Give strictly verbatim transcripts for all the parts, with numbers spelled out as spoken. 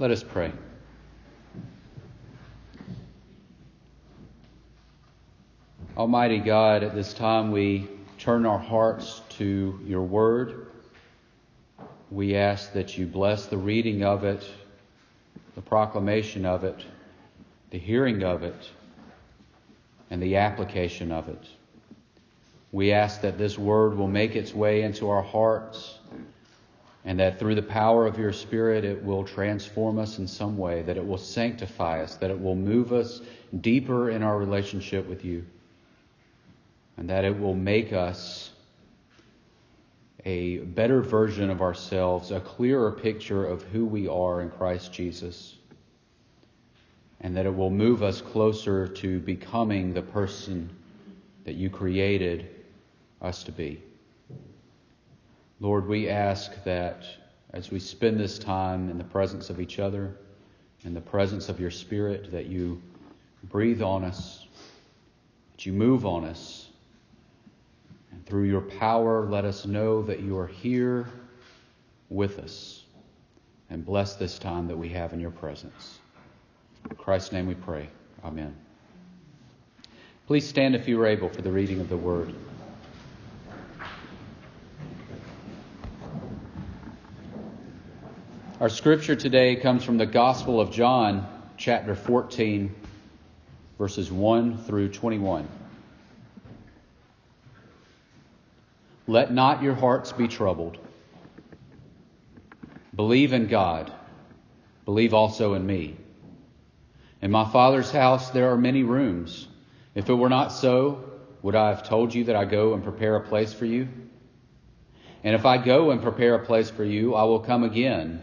Let us pray. Almighty God, at this time we turn our hearts to your word. We ask that you bless the reading of it, the proclamation of it, the hearing of it, and the application of it. We ask that this word will make its way into our hearts, and that through the power of your Spirit, it will transform us in some way, that it will sanctify us, that it will move us deeper in our relationship with you, and that it will make us a better version of ourselves, a clearer picture of who we are in Christ Jesus, and that it will move us closer to becoming the person that you created us to be. Lord, we ask that as we spend this time in the presence of each other, in the presence of your Spirit, that you breathe on us, that you move on us. And through your power, let us know that you are here with us. And bless this time that we have in your presence. In Christ's name we pray. Amen. Please stand if you are able for the reading of the word. Our scripture today comes from the Gospel of John, chapter fourteen, verses one through twenty-one. Let not your hearts be troubled. Believe in God. Believe also in me. In my Father's house there are many rooms. If it were not so, would I have told you that I go and prepare a place for you? And if I go and prepare a place for you, I will come again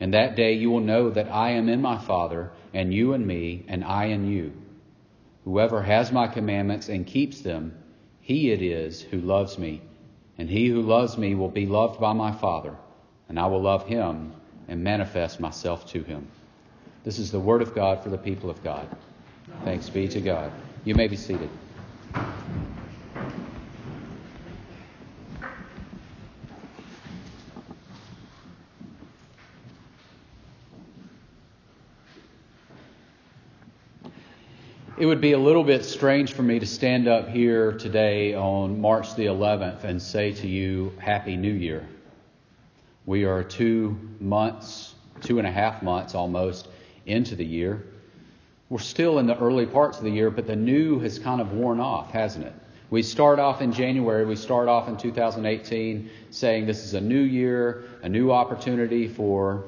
And that day you will know that I am in my Father, and you in me, and I in you. Whoever has my commandments and keeps them, he it is who loves me. And he who loves me will be loved by my Father, and I will love him and manifest myself to him. This is the word of God for the people of God. Thanks be to God. You may be seated. It would be a little bit strange for me to stand up here today on March the eleventh and say to you, Happy New Year. We are two months, two and a half months almost into the year. We're still in the early parts of the year, but the new has kind of worn off, hasn't it? We start off in January, we start off in two thousand eighteen saying this is a new year, a new opportunity for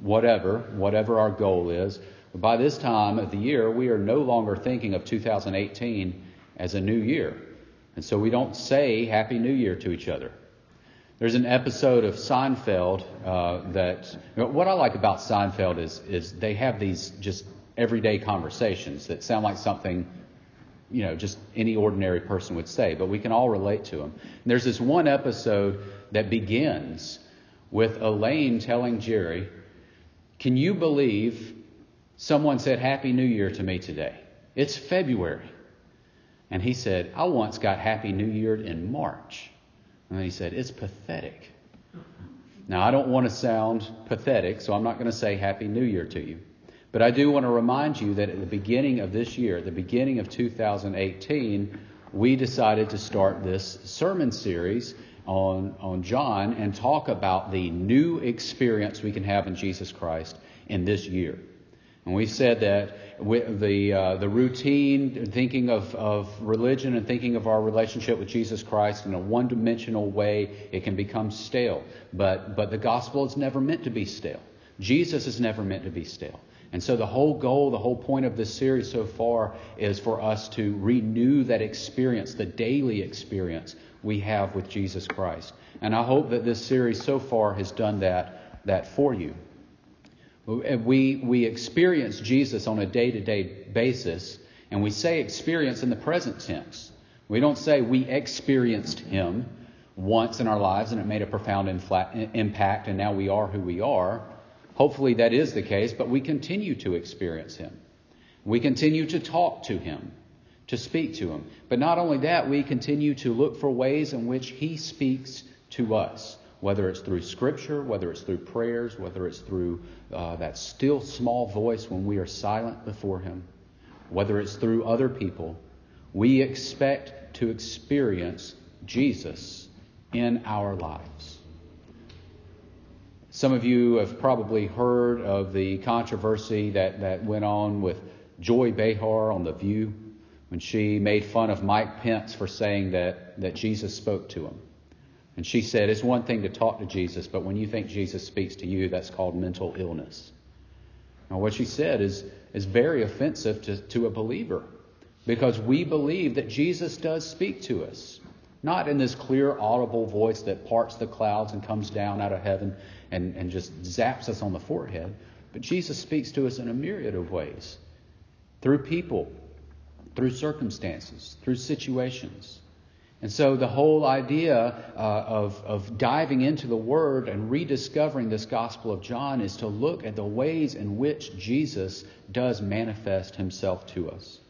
whatever, whatever our goal is. By this time of the year, we are no longer thinking of two thousand eighteen as a new year. And so we don't say Happy New Year to each other. There's an episode of Seinfeld uh, that, you know, what I like about Seinfeld is is they have these just everyday conversations that sound like something, you know, just any ordinary person would say, but we can all relate to them. And there's this one episode that begins with Elaine telling Jerry, "Can you believe someone said Happy New Year to me today? It's February." And he said, "I once got Happy New Year in March." And then he said, "It's pathetic." Now, I don't want to sound pathetic, so I'm not going to say Happy New Year to you. But I do want to remind you that at the beginning of this year, at the beginning of two thousand eighteen, we decided to start this sermon series on, on John and talk about the new experience we can have in Jesus Christ in this year. And we said that with the uh, the routine thinking of, of religion and thinking of our relationship with Jesus Christ in a one-dimensional way, it can become stale. But but the gospel is never meant to be stale. Jesus is never meant to be stale. And so the whole goal, the whole point of this series so far is for us to renew that experience, the daily experience we have with Jesus Christ. And I hope that this series so far has done that that for you. We we experience Jesus on a day-to-day basis, and we say experience in the present tense. We don't say we experienced him once in our lives and it made a profound infla- impact and now we are who we are. Hopefully that is the case, but we continue to experience him. We continue to talk to him, to speak to him. But not only that, we continue to look for ways in which he speaks to us. Whether it's through Scripture, whether it's through prayers, whether it's through uh, that still small voice when we are silent before him, whether it's through other people, we expect to experience Jesus in our lives. Some of you have probably heard of the controversy that, that went on with Joy Behar on The View when she made fun of Mike Pence for saying that, that Jesus spoke to him. And she said, "It's one thing to talk to Jesus, but when you think Jesus speaks to you, that's called mental illness." Now, what she said is, is very offensive to, to a believer because we believe that Jesus does speak to us, not in this clear, audible voice that parts the clouds and comes down out of heaven and, and just zaps us on the forehead, but Jesus speaks to us in a myriad of ways, through people, through circumstances, through situations. And so the whole idea uh, of, of diving into the Word and rediscovering this Gospel of John is to look at the ways in which Jesus does manifest himself to us.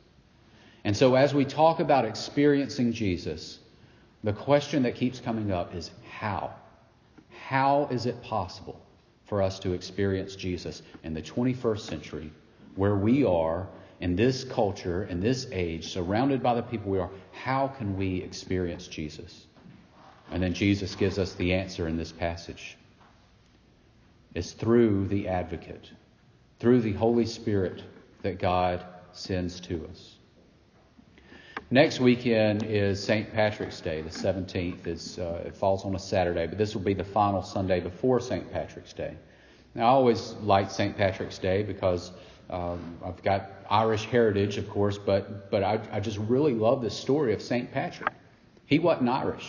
And so as we talk about experiencing Jesus, the question that keeps coming up is how? How is it possible for us to experience Jesus in the twenty-first century where we are in this culture, in this age, surrounded by the people we are? How can we experience Jesus? And then Jesus gives us the answer in this passage. It's through the advocate, through the Holy Spirit that God sends to us. Next weekend is Saint Patrick's Day. The seventeenth is uh, it falls on a Saturday, but this will be the final Sunday before Saint Patrick's Day. Now, I always liked Saint Patrick's Day because Um, I've got Irish heritage, of course, but but I, I just really love the story of Saint Patrick. He wasn't Irish.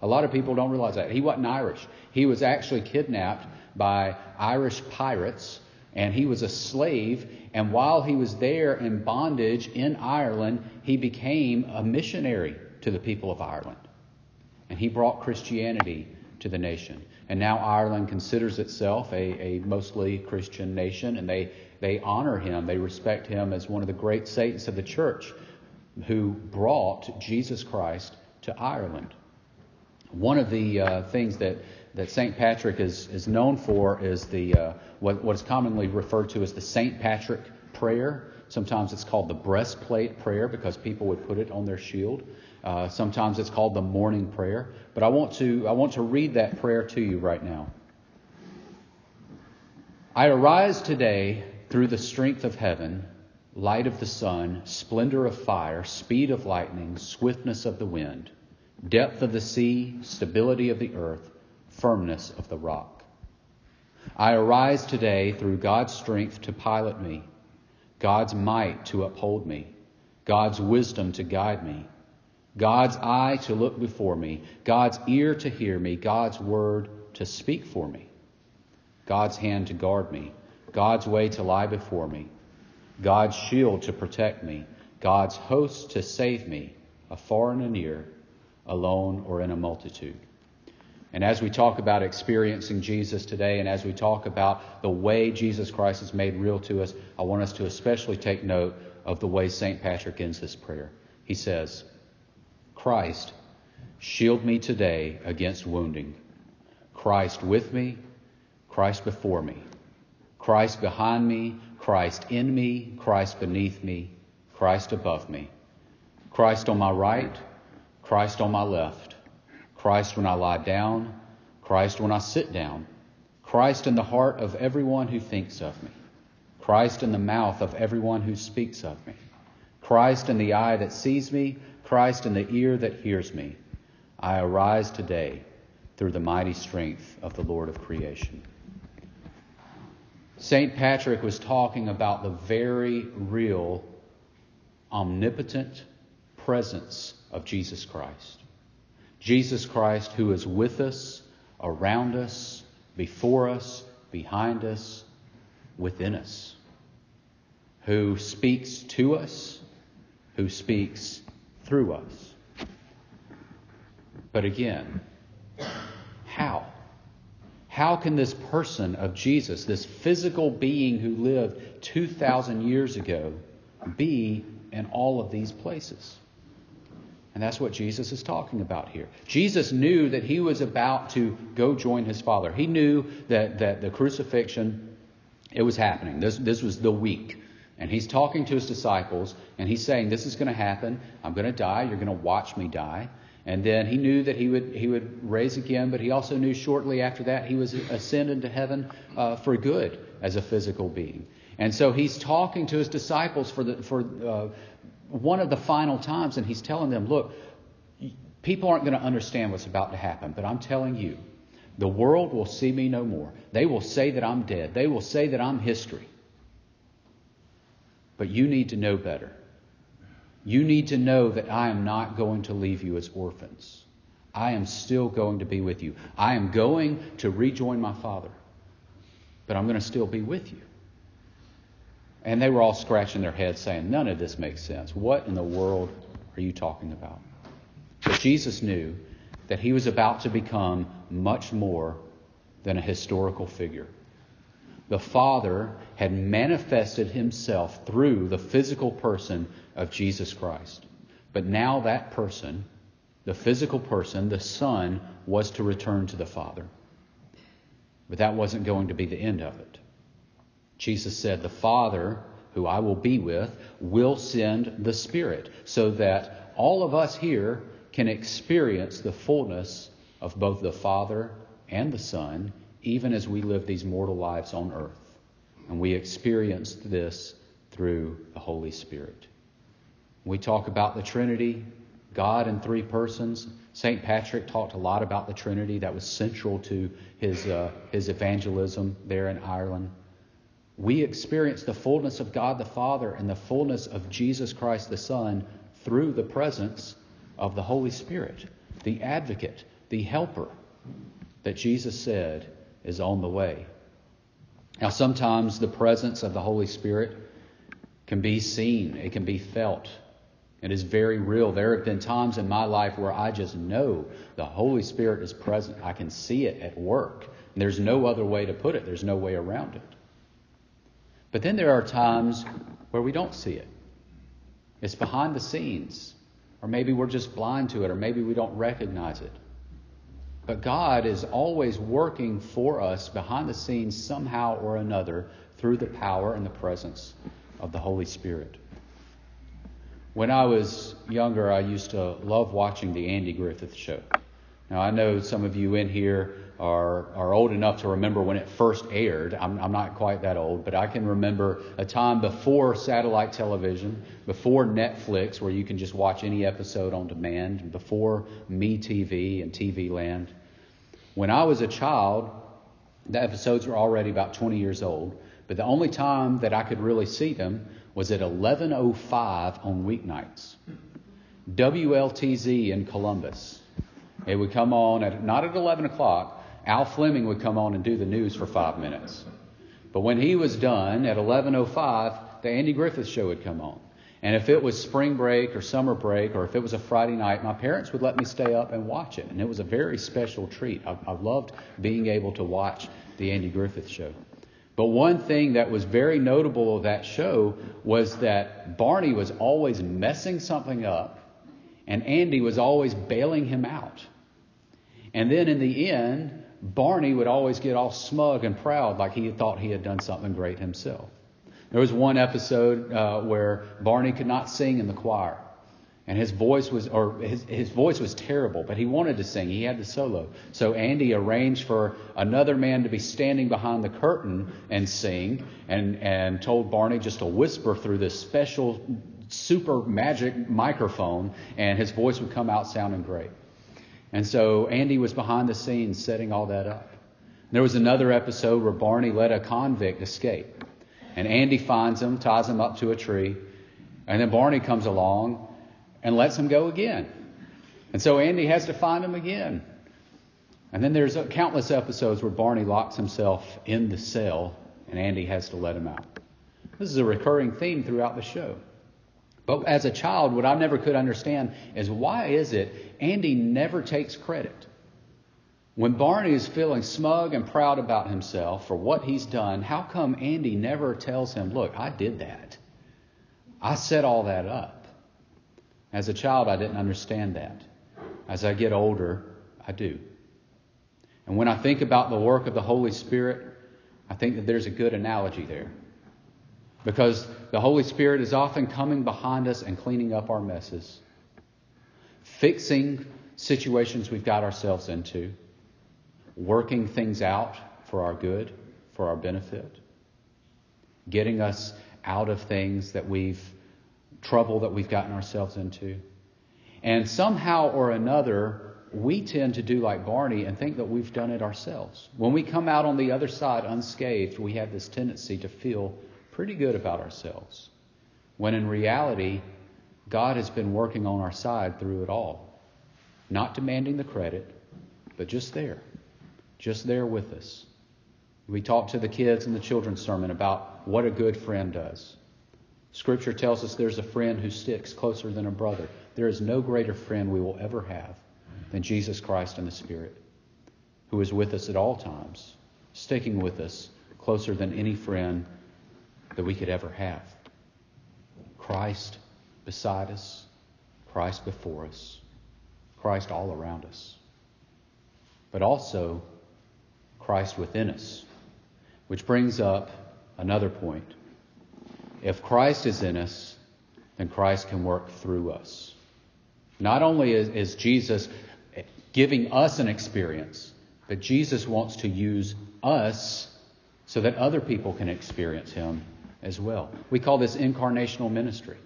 A lot of people don't realize that. He wasn't Irish. He was actually kidnapped by Irish pirates, and he was a slave. And while he was there in bondage in Ireland, he became a missionary to the people of Ireland. And he brought Christianity to the nation. And now Ireland considers itself a, a mostly Christian nation, and they They honor him. They respect him as one of the great saints of the church who brought Jesus Christ to Ireland. One of the uh, things that, that Saint Patrick is, is known for is the uh, what, what is commonly referred to as the Saint Patrick Prayer. Sometimes it's called the Breastplate Prayer because people would put it on their shield. Uh, sometimes it's called the Morning Prayer. But I want to I want to read that prayer to you right now. I arise today through the strength of heaven, light of the sun, splendor of fire, speed of lightning, swiftness of the wind, depth of the sea, stability of the earth, firmness of the rock. I arise today through God's strength to pilot me, God's might to uphold me, God's wisdom to guide me, God's eye to look before me, God's ear to hear me, God's word to speak for me, God's hand to guard me, God's way to lie before me, God's shield to protect me, God's host to save me, afar and near, alone or in a multitude. And as we talk about experiencing Jesus today, and as we talk about the way Jesus Christ is made real to us, I want us to especially take note of the way Saint Patrick ends this prayer. He says, Christ, shield me today against wounding. Christ with me, Christ before me, Christ behind me, Christ in me, Christ beneath me, Christ above me, Christ on my right, Christ on my left, Christ when I lie down, Christ when I sit down, Christ in the heart of everyone who thinks of me, Christ in the mouth of everyone who speaks of me, Christ in the eye that sees me, Christ in the ear that hears me. I arise today through the mighty strength of the Lord of creation. Saint Patrick was talking about the very real, omnipotent presence of Jesus Christ. Jesus Christ, who is with us, around us, before us, behind us, within us, who speaks to us, who speaks through us. But again, how? How can this person of Jesus, this physical being who lived two thousand years ago, be in all of these places? And that's what Jesus is talking about here. Jesus knew that he was about to go join his Father. He knew that, that the crucifixion, it was happening. This, this was the week. And he's talking to his disciples, and he's saying, this is going to happen. I'm going to die. You're going to watch me die. And then he knew that he would he would raise again, but he also knew shortly after that he was ascended to heaven uh, for good as a physical being. And so he's talking to his disciples for the for uh, one of the final times, and he's telling them, look, people aren't going to understand what's about to happen, but I'm telling you, the world will see me no more. They will say that I'm dead. They will say that I'm history. But you need to know better. You need to know that I am not going to leave you as orphans. I am still going to be with you. I am going to rejoin my Father, but I'm going to still be with you. And they were all scratching their heads saying, none of this makes sense. What in the world are you talking about? But Jesus knew that he was about to become much more than a historical figure. The Father had manifested himself through the physical person of Jesus Christ. But now that person, the physical person, the Son, was to return to the Father. But that wasn't going to be the end of it. Jesus said, the Father, who I will be with, will send the Spirit so that all of us here can experience the fullness of both the Father and the Son, even as we live these mortal lives on earth. And we experience this through the Holy Spirit. We talk about the Trinity, God in three persons. Saint Patrick talked a lot about the Trinity. That was central to his, uh, his evangelism there in Ireland. We experience the fullness of God the Father and the fullness of Jesus Christ the Son through the presence of the Holy Spirit, the advocate, the helper that Jesus said is on the way. Now, sometimes the presence of the Holy Spirit can be seen. It can be felt. It is very real. There have been times in my life where I just know the Holy Spirit is present. I can see it at work. And there's no other way to put it. There's no way around it. But then there are times where we don't see it. It's behind the scenes. Or maybe we're just blind to it. Or maybe we don't recognize it. But God is always working for us behind the scenes somehow or another through the power and the presence of the Holy Spirit. When I was younger, I used to love watching the Andy Griffith Show. Now, I know some of you in here are are old enough to remember when it first aired. I'm, I'm not quite that old, but I can remember a time before satellite television, before Netflix, where you can just watch any episode on demand, before MeTV and T V Land. When I was a child, the episodes were already about twenty years old, but the only time that I could really see them was at eleven oh five on weeknights. W L T Z in Columbus. It would come on, at not at eleven o'clock. Al Fleming would come on and do the news for five minutes. But when he was done, at eleven oh five, the Andy Griffith Show would come on. And if it was spring break or summer break, or if it was a Friday night, my parents would let me stay up and watch it. And it was a very special treat. I, I loved being able to watch the Andy Griffith Show. But one thing that was very notable of that show was that Barney was always messing something up, and Andy was always bailing him out. And then in the end, Barney would always get all smug and proud like he thought he had done something great himself. There was one episode uh, where Barney could not sing in the choir, and his voice was or his, his voice was terrible, but he wanted to sing. He had the solo. So Andy arranged for another man to be standing behind the curtain and sing, and, and told Barney just to whisper through this special super magic microphone, and his voice would come out sounding great. And so Andy was behind the scenes setting all that up. There was another episode where Barney let a convict escape. And Andy finds him, ties him up to a tree. And then Barney comes along and lets him go again. And so Andy has to find him again. And then there's countless episodes where Barney locks himself in the cell and Andy has to let him out. This is a recurring theme throughout the show. But as a child, what I never could understand is why is it Andy never takes credit? When Barney is feeling smug and proud about himself for what he's done, how come Andy never tells him, look, I did that. I set all that up. As a child, I didn't understand that. As I get older, I do. And when I think about the work of the Holy Spirit, I think that there's a good analogy there. Because the Holy Spirit is often coming behind us and cleaning up our messes, fixing situations we've got ourselves into, working things out for our good, for our benefit, getting us out of things that we've, trouble that we've gotten ourselves into. And somehow or another, we tend to do like Barney and think that we've done it ourselves. When we come out on the other side unscathed, we have this tendency to feel pretty good about ourselves, when in reality, God has been working on our side through it all, not demanding the credit, but just there. Just there with us. We talked to the kids in the children's sermon about what a good friend does. Scripture tells us there's a friend who sticks closer than a brother. There is no greater friend we will ever have than Jesus Christ and the Spirit, who is with us at all times, sticking with us closer than any friend that we could ever have. Christ beside us, Christ before us, Christ all around us, but also Christ within us, which brings up another point. If Christ is in us, then Christ can work through us. Not only is, is Jesus giving us an experience, but Jesus wants to use us so that other people can experience him as well. We call this incarnational ministry.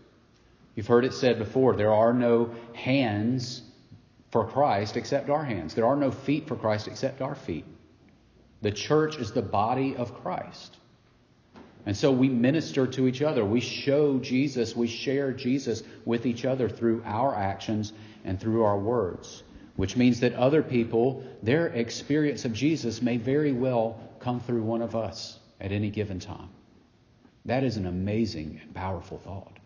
You've heard it said before, there are no hands for Christ except our hands. There are no feet for Christ except our feet. The church is the body of Christ. And so we minister to each other. We show Jesus. We share Jesus with each other through our actions and through our words, which means that other people, their experience of Jesus may very well come through one of us at any given time. That is an amazing and powerful thought.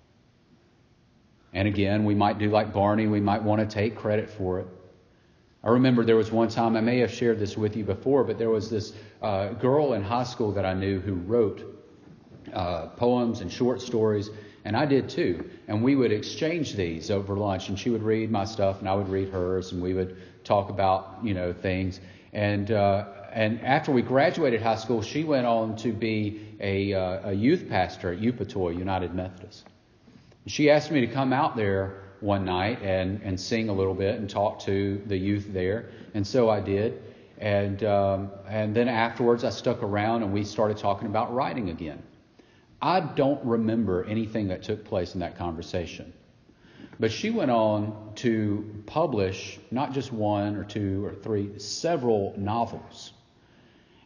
And again, we might do like Barney. We might want to take credit for it. I remember there was one time, I may have shared this with you before, but there was this uh, girl in high school that I knew who wrote uh, poems and short stories, and I did too. And we would exchange these over lunch, and she would read my stuff, and I would read hers, and we would talk about, you know, things. And uh, and after we graduated high school, she went on to be a, uh, a youth pastor at U P A T O I, United Methodist. She asked me to come out there one night and, and sing a little bit and talk to the youth there. And so I did. And um, and then afterwards I stuck around and we started talking about writing again. I don't remember anything that took place in that conversation. But she went on to publish not just one or two or three, several novels.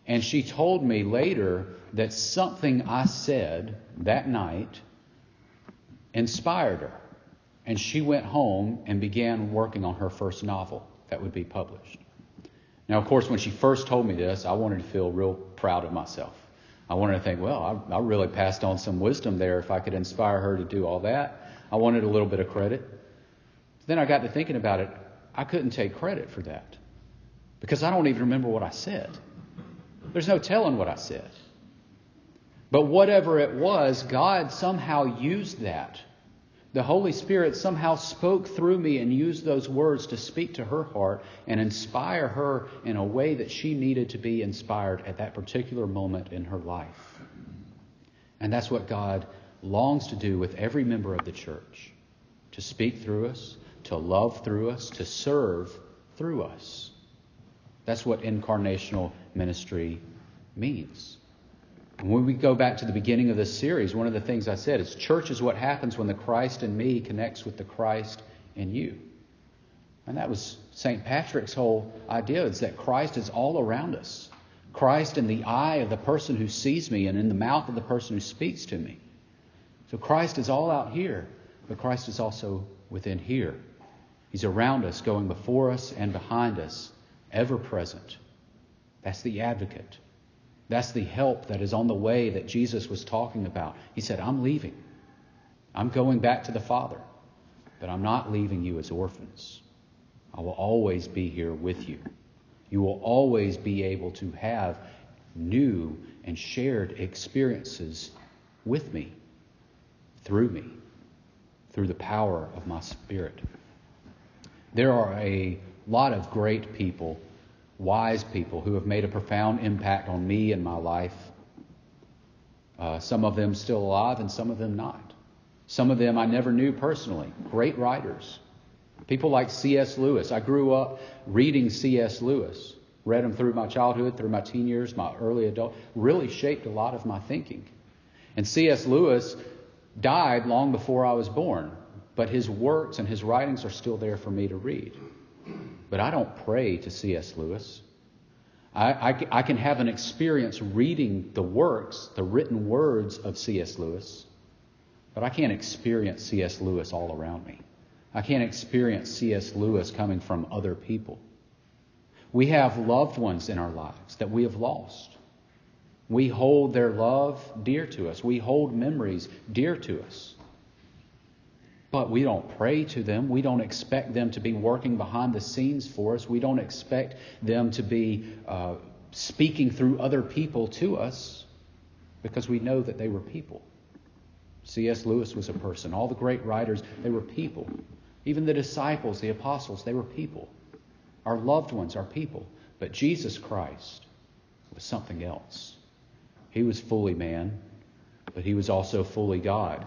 And she told me later that something I said that night inspired her, and she went home and began working on her first novel that would be published. Now, of course, when she first told me this, I wanted to feel real proud of myself. I wanted to think, well, I, I really passed on some wisdom there if I could inspire her to do all that. I wanted a little bit of credit. Then I got to thinking about it. I couldn't take credit for that because I don't even remember what I said. There's no telling what I said. But whatever it was, God somehow used that. The Holy Spirit somehow spoke through me and used those words to speak to her heart and inspire her in a way that she needed to be inspired at that particular moment in her life. And that's what God longs to do with every member of the church, to speak through us, to love through us, to serve through us. That's what incarnational ministry means. And when we go back to the beginning of this series, one of the things I said is church is what happens when the Christ in me connects with the Christ in you. And that was Saint Patrick's whole idea, is that Christ is all around us. Christ in the eye of the person who sees me and in the mouth of the person who speaks to me. So Christ is all out here, but Christ is also within here. He's around us, going before us and behind us, ever present. That's the advocate. That's the help that is on the way that Jesus was talking about. He said, I'm leaving. I'm going back to the Father, but I'm not leaving you as orphans. I will always be here with you. You will always be able to have new and shared experiences with me, through me, through the power of my Spirit. There are a lot of great people, wise people who have made a profound impact on me and my life. Uh, some of them still alive and some of them not. Some of them I never knew personally. Great writers. People like C S Lewis. I grew up reading C S Lewis. Read him through my childhood, through my teen years, my early adult. Really shaped a lot of my thinking. And C S Lewis died long before I was born. But his works and his writings are still there for me to read. But I don't pray to C S Lewis. I, I, I can have an experience reading the works, the written words of C S Lewis, but I can't experience C S Lewis all around me. I can't experience C S Lewis coming from other people. We have loved ones in our lives that we have lost. We hold their love dear to us. We hold memories dear to us. But we don't pray to them. We don't expect them to be working behind the scenes for us. We don't expect them to be uh, speaking through other people to us because we know that they were people. C S Lewis was a person. All the great writers, they were people. Even the disciples, the apostles, they were people. Our loved ones are people. But Jesus Christ was something else. He was fully man, but he was also fully God.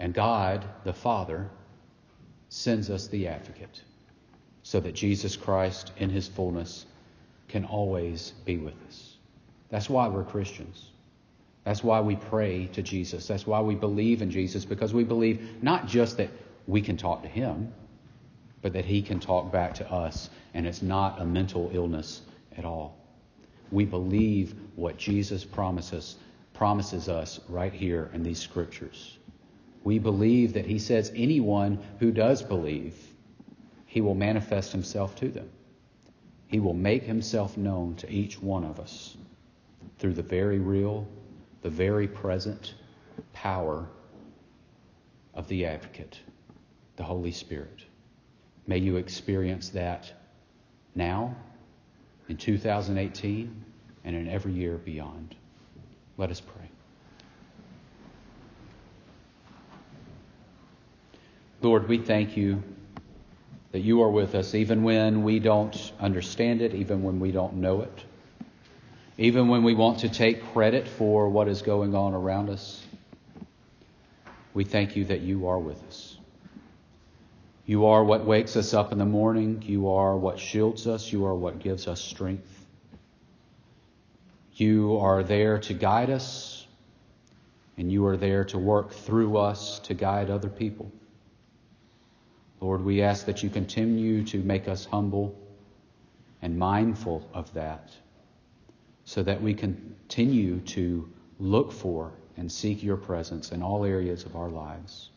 And God, the Father, sends us the advocate so that Jesus Christ in his fullness can always be with us. That's why we're Christians. That's why we pray to Jesus. That's why we believe in Jesus, because we believe not just that we can talk to him, but that he can talk back to us, and it's not a mental illness at all. We believe what Jesus promises, promises us right here in these scriptures. We believe that he says anyone who does believe, he will manifest himself to them. He will make himself known to each one of us through the very real, the very present power of the advocate, the Holy Spirit. May you experience that now, in two thousand eighteen, and in every year beyond. Let us pray. Lord, we thank you that you are with us even when we don't understand it, even when we don't know it, even when we want to take credit for what is going on around us. We thank you that you are with us. You are what wakes us up in the morning. You are what shields us. You are what gives us strength. You are there to guide us, and you are there to work through us to guide other people. Lord, we ask that you continue to make us humble and mindful of that so that we continue to look for and seek your presence in all areas of our lives.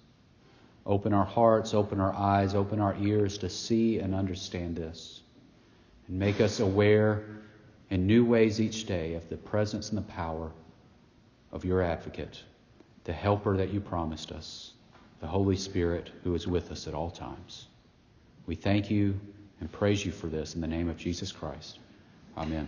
Open our hearts, open our eyes, open our ears to see and understand this. And make us aware in new ways each day of the presence and the power of your advocate, the helper that you promised us, the Holy Spirit who is with us at all times. We thank you and praise you for this in the name of Jesus Christ. Amen.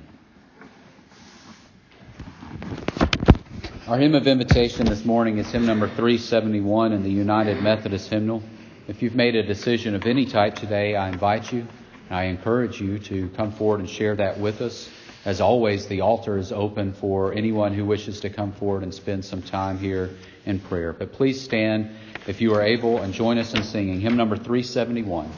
Our hymn of invitation this morning is hymn number three seventy-one in the United Methodist Hymnal. If you've made a decision of any type today, I invite you and I encourage you to come forward and share that with us. As always, the altar is open for anyone who wishes to come forward and spend some time here in prayer. But please stand if you are able and join us in singing hymn number three seventy-one.